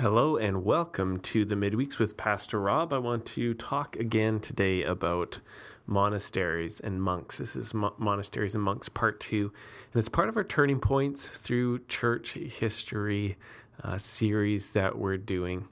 Hello and welcome to the Midweeks with Pastor Rob. I want to talk again today about monasteries and monks. This is Monasteries and Monks Part 2, and it's part of our Turning Points through Church History series that we're doing.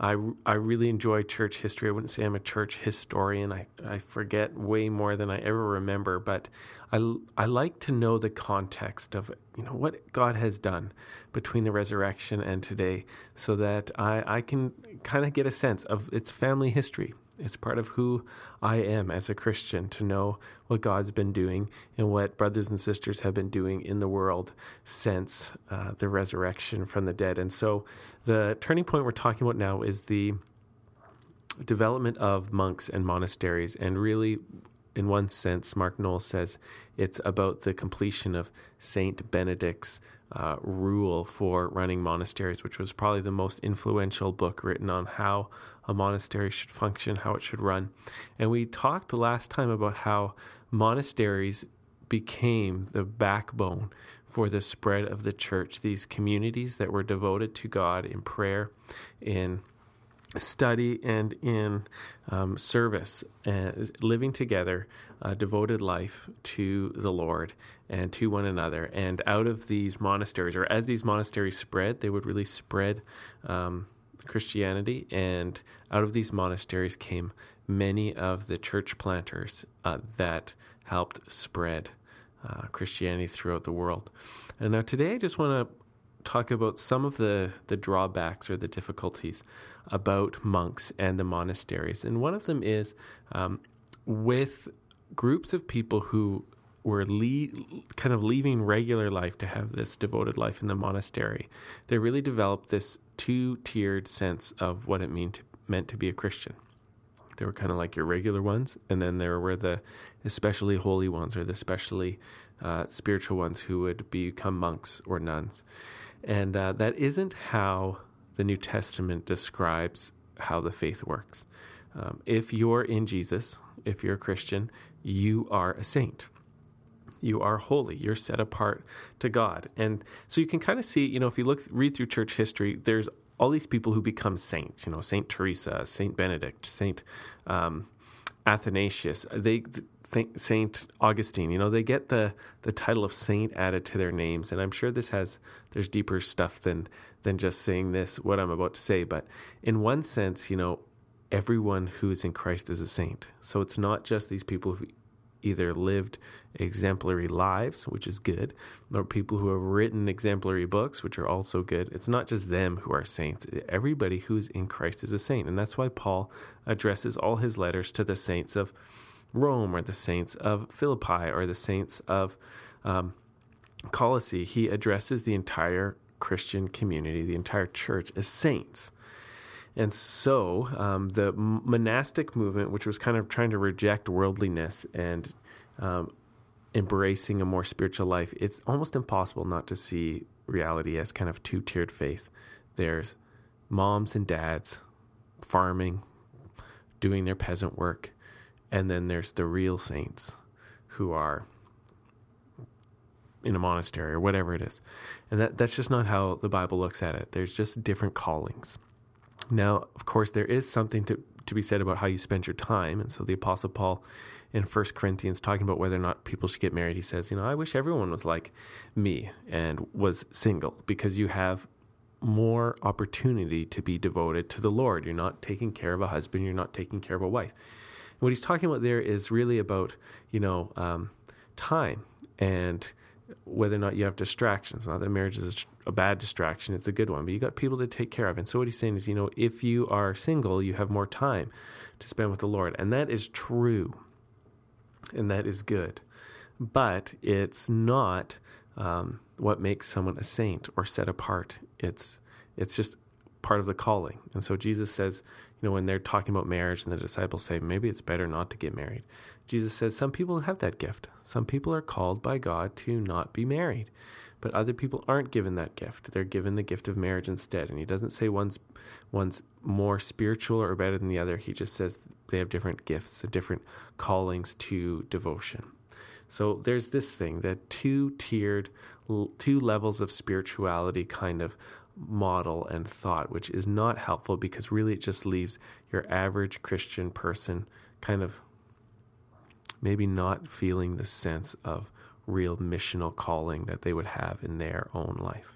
I really enjoy church history. I wouldn't say I'm a church historian. I forget way more than I ever remember, but I like to know the context of, what God has done between the resurrection and today so that I can kind of get a sense of its family history. It's part of who I am as a Christian, to know what God's been doing and what brothers and sisters have been doing in the world since the resurrection from the dead. And so the turning point we're talking about now is the development of monks and monasteries. And really, in one sense, Mark Knowles says it's about the completion of Saint Benedict's rule for running monasteries, which was probably the most influential book written on how a monastery should function, how it should run. And we talked last time about how monasteries became the backbone for the spread of the church, these communities that were devoted to God in prayer, in study, and in service, living together, a devoted life to the Lord and to one another. And out of these monasteries, or as these monasteries spread, they would really spread Christianity. And out of these monasteries came many of the church planters that helped spread Christianity throughout the world. And now today I just want to talk about some of the drawbacks or the difficulties about monks and the monasteries. And one of them is with groups of people who were kind of leaving regular life to have this devoted life in the monastery, they really developed this two-tiered sense of what it meant to be a Christian. They were kind of like your regular ones, and then there were the especially holy ones, or the especially spiritual ones, who would become monks or nuns. And that isn't how the New Testament describes how the faith works. If you're in Jesus, if you're a Christian, you are a saint. You are holy. You're set apart to God. And so you can kind of see, if you read through church history, there's all these people who become saints, Saint Teresa, Saint Benedict, Saint Athanasius, Saint Augustine, they get the title of saint added to their names. And I'm sure there's deeper stuff than just saying what I'm about to say. But in one sense, everyone who is in Christ is a saint. So it's not just these people who either lived exemplary lives, which is good, or people who have written exemplary books, which are also good. It's not just them who are saints. Everybody who's in Christ is a saint. And that's why Paul addresses all his letters to the saints of Rome, or the saints of Philippi, or the saints of Colossae. He addresses the entire Christian community, the entire church, as saints. And so the monastic movement, which was kind of trying to reject worldliness and embracing a more spiritual life, it's almost impossible not to see reality as kind of two-tiered faith. There's moms and dads farming, doing their peasant work, and then there's the real saints who are in a monastery or whatever it is. And that's just not how the Bible looks at it. There's just different callings. Now, of course, there is something to be said about how you spend your time. And so the Apostle Paul in 1 Corinthians, talking about whether or not people should get married, he says, I wish everyone was like me and was single, because you have more opportunity to be devoted to the Lord. You're not taking care of a husband. You're not taking care of a wife. And what he's talking about there is really about, time and whether or not you have distractions. Not that marriage is a bad distraction, it's a good one, but you got people to take care of. And so what he's saying is, if you are single, you have more time to spend with the Lord. And that is true. And that is good. But it's not what makes someone a saint or set apart. It's just part of the calling. And so Jesus says, when they're talking about marriage and the disciples say, maybe it's better not to get married. Jesus says, some people have that gift. Some people are called by God to not be married, but other people aren't given that gift. They're given the gift of marriage instead. And he doesn't say one's more spiritual or better than the other. He just says they have different gifts and different callings to devotion. So there's this thing, the two-tiered, two levels of spirituality kind of model and thought, which is not helpful because really it just leaves your average Christian person kind of maybe not feeling the sense of real missional calling that they would have in their own life.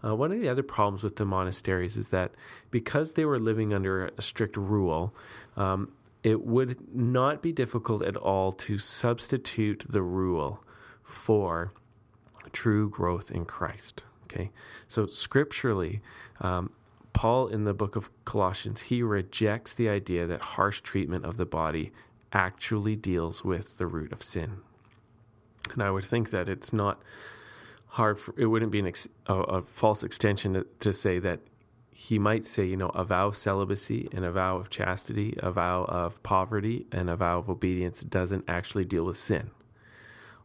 One of the other problems with the monasteries is that because they were living under a strict rule, it would not be difficult at all to substitute the rule for true growth in Christ. Okay, so scripturally, Paul in the book of Colossians, he rejects the idea that harsh treatment of the body actually deals with the root of sin. And I would think that it's not hard, it wouldn't be a false extension to say that he might say, you know, a vow of celibacy and a vow of chastity, a vow of poverty and a vow of obedience doesn't actually deal with sin.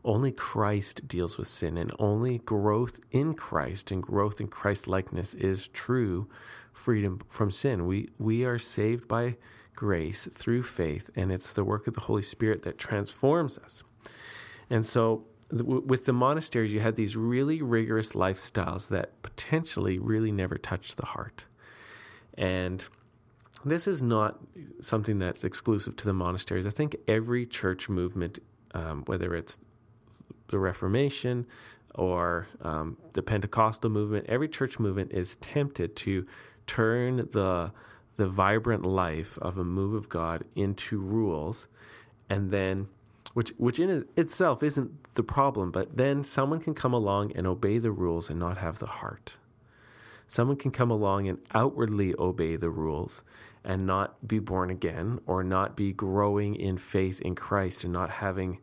Only Christ deals with sin, and only growth in Christ and growth in Christ-likeness is true freedom from sin. We are saved by grace through faith, and it's the work of the Holy Spirit that transforms us. And so with the monasteries, you had these really rigorous lifestyles that potentially really never touched the heart. And this is not something that's exclusive to the monasteries. I think every church movement, whether it's the Reformation or the Pentecostal movement, every church movement is tempted to turn the vibrant life of a move of God into rules, and then, which in itself isn't the problem, but then someone can come along and obey the rules and not have the heart. Someone can come along and outwardly obey the rules and not be born again or not be growing in faith in Christ and not having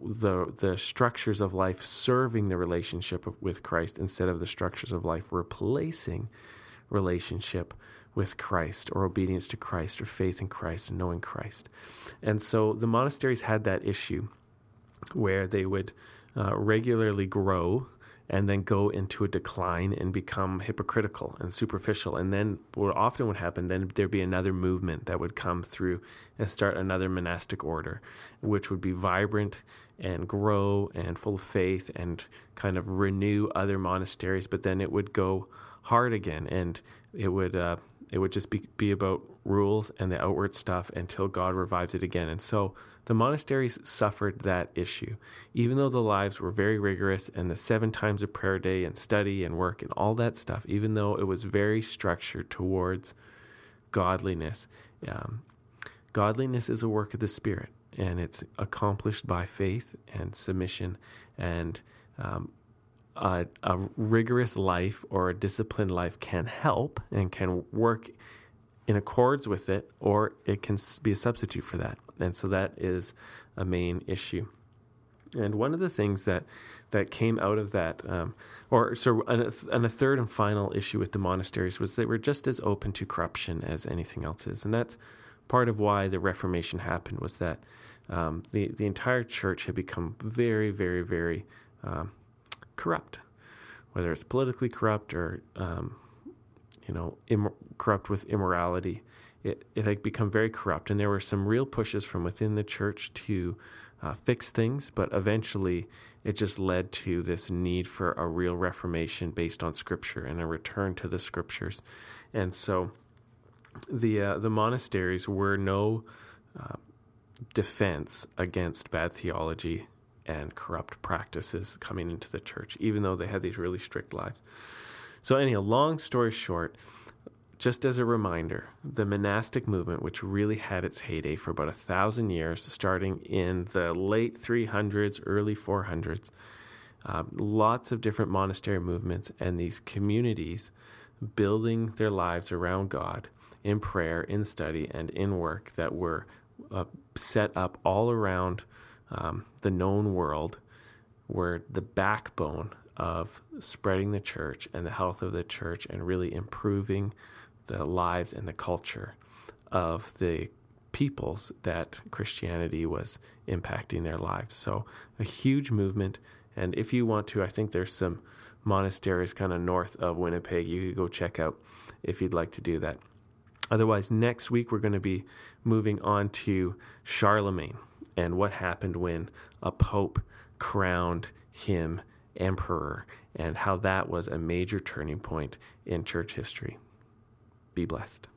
the structures of life serving the relationship with Christ instead of the structures of life replacing relationship with Christ or obedience to Christ or faith in Christ and knowing Christ. And so the monasteries had that issue where they would regularly grow and then go into a decline and become hypocritical and superficial. And then what often would happen, then there'd be another movement that would come through and start another monastic order, which would be vibrant and grow and full of faith and kind of renew other monasteries. But then it would go hard again, and it would just be about rules and the outward stuff until God revives it again. And so the monasteries suffered that issue. Even though the lives were very rigorous and the 7 times of prayer day and study and work and all that stuff, even though it was very structured towards godliness, godliness is a work of the Spirit, and it's accomplished by faith and submission and a rigorous life or a disciplined life can help and can work in accords with it, or it can be a substitute for that. And so that is a main issue. And one of the things that came out of that, and a third and final issue with the monasteries was they were just as open to corruption as anything else is. And that's part of why the Reformation happened, was that the entire church had become very, very, very corrupt, whether it's politically corrupt or, corrupt with immorality. It had become very corrupt, and there were some real pushes from within the church to fix things, but eventually it just led to this need for a real reformation based on Scripture and a return to the Scriptures. And so the monasteries were no defense against bad theology and corrupt practices coming into the church, even though they had these really strict lives. So anyhow, long story short, just as a reminder, the monastic movement, which really had its heyday for about 1,000 years, starting in the late 300s, early 400s, lots of different monastery movements and these communities building their lives around God in prayer, in study, and in work that were set up all around the known world, were the backbone of spreading the church and the health of the church and really improving the lives and the culture of the peoples that Christianity was impacting their lives. So a huge movement. And if you want to, I think there's some monasteries kind of north of Winnipeg you could go check out if you'd like to do that. Otherwise, next week we're going to be moving on to Charlemagne and what happened when a pope crowned him emperor and how that was a major turning point in church history. Be blessed.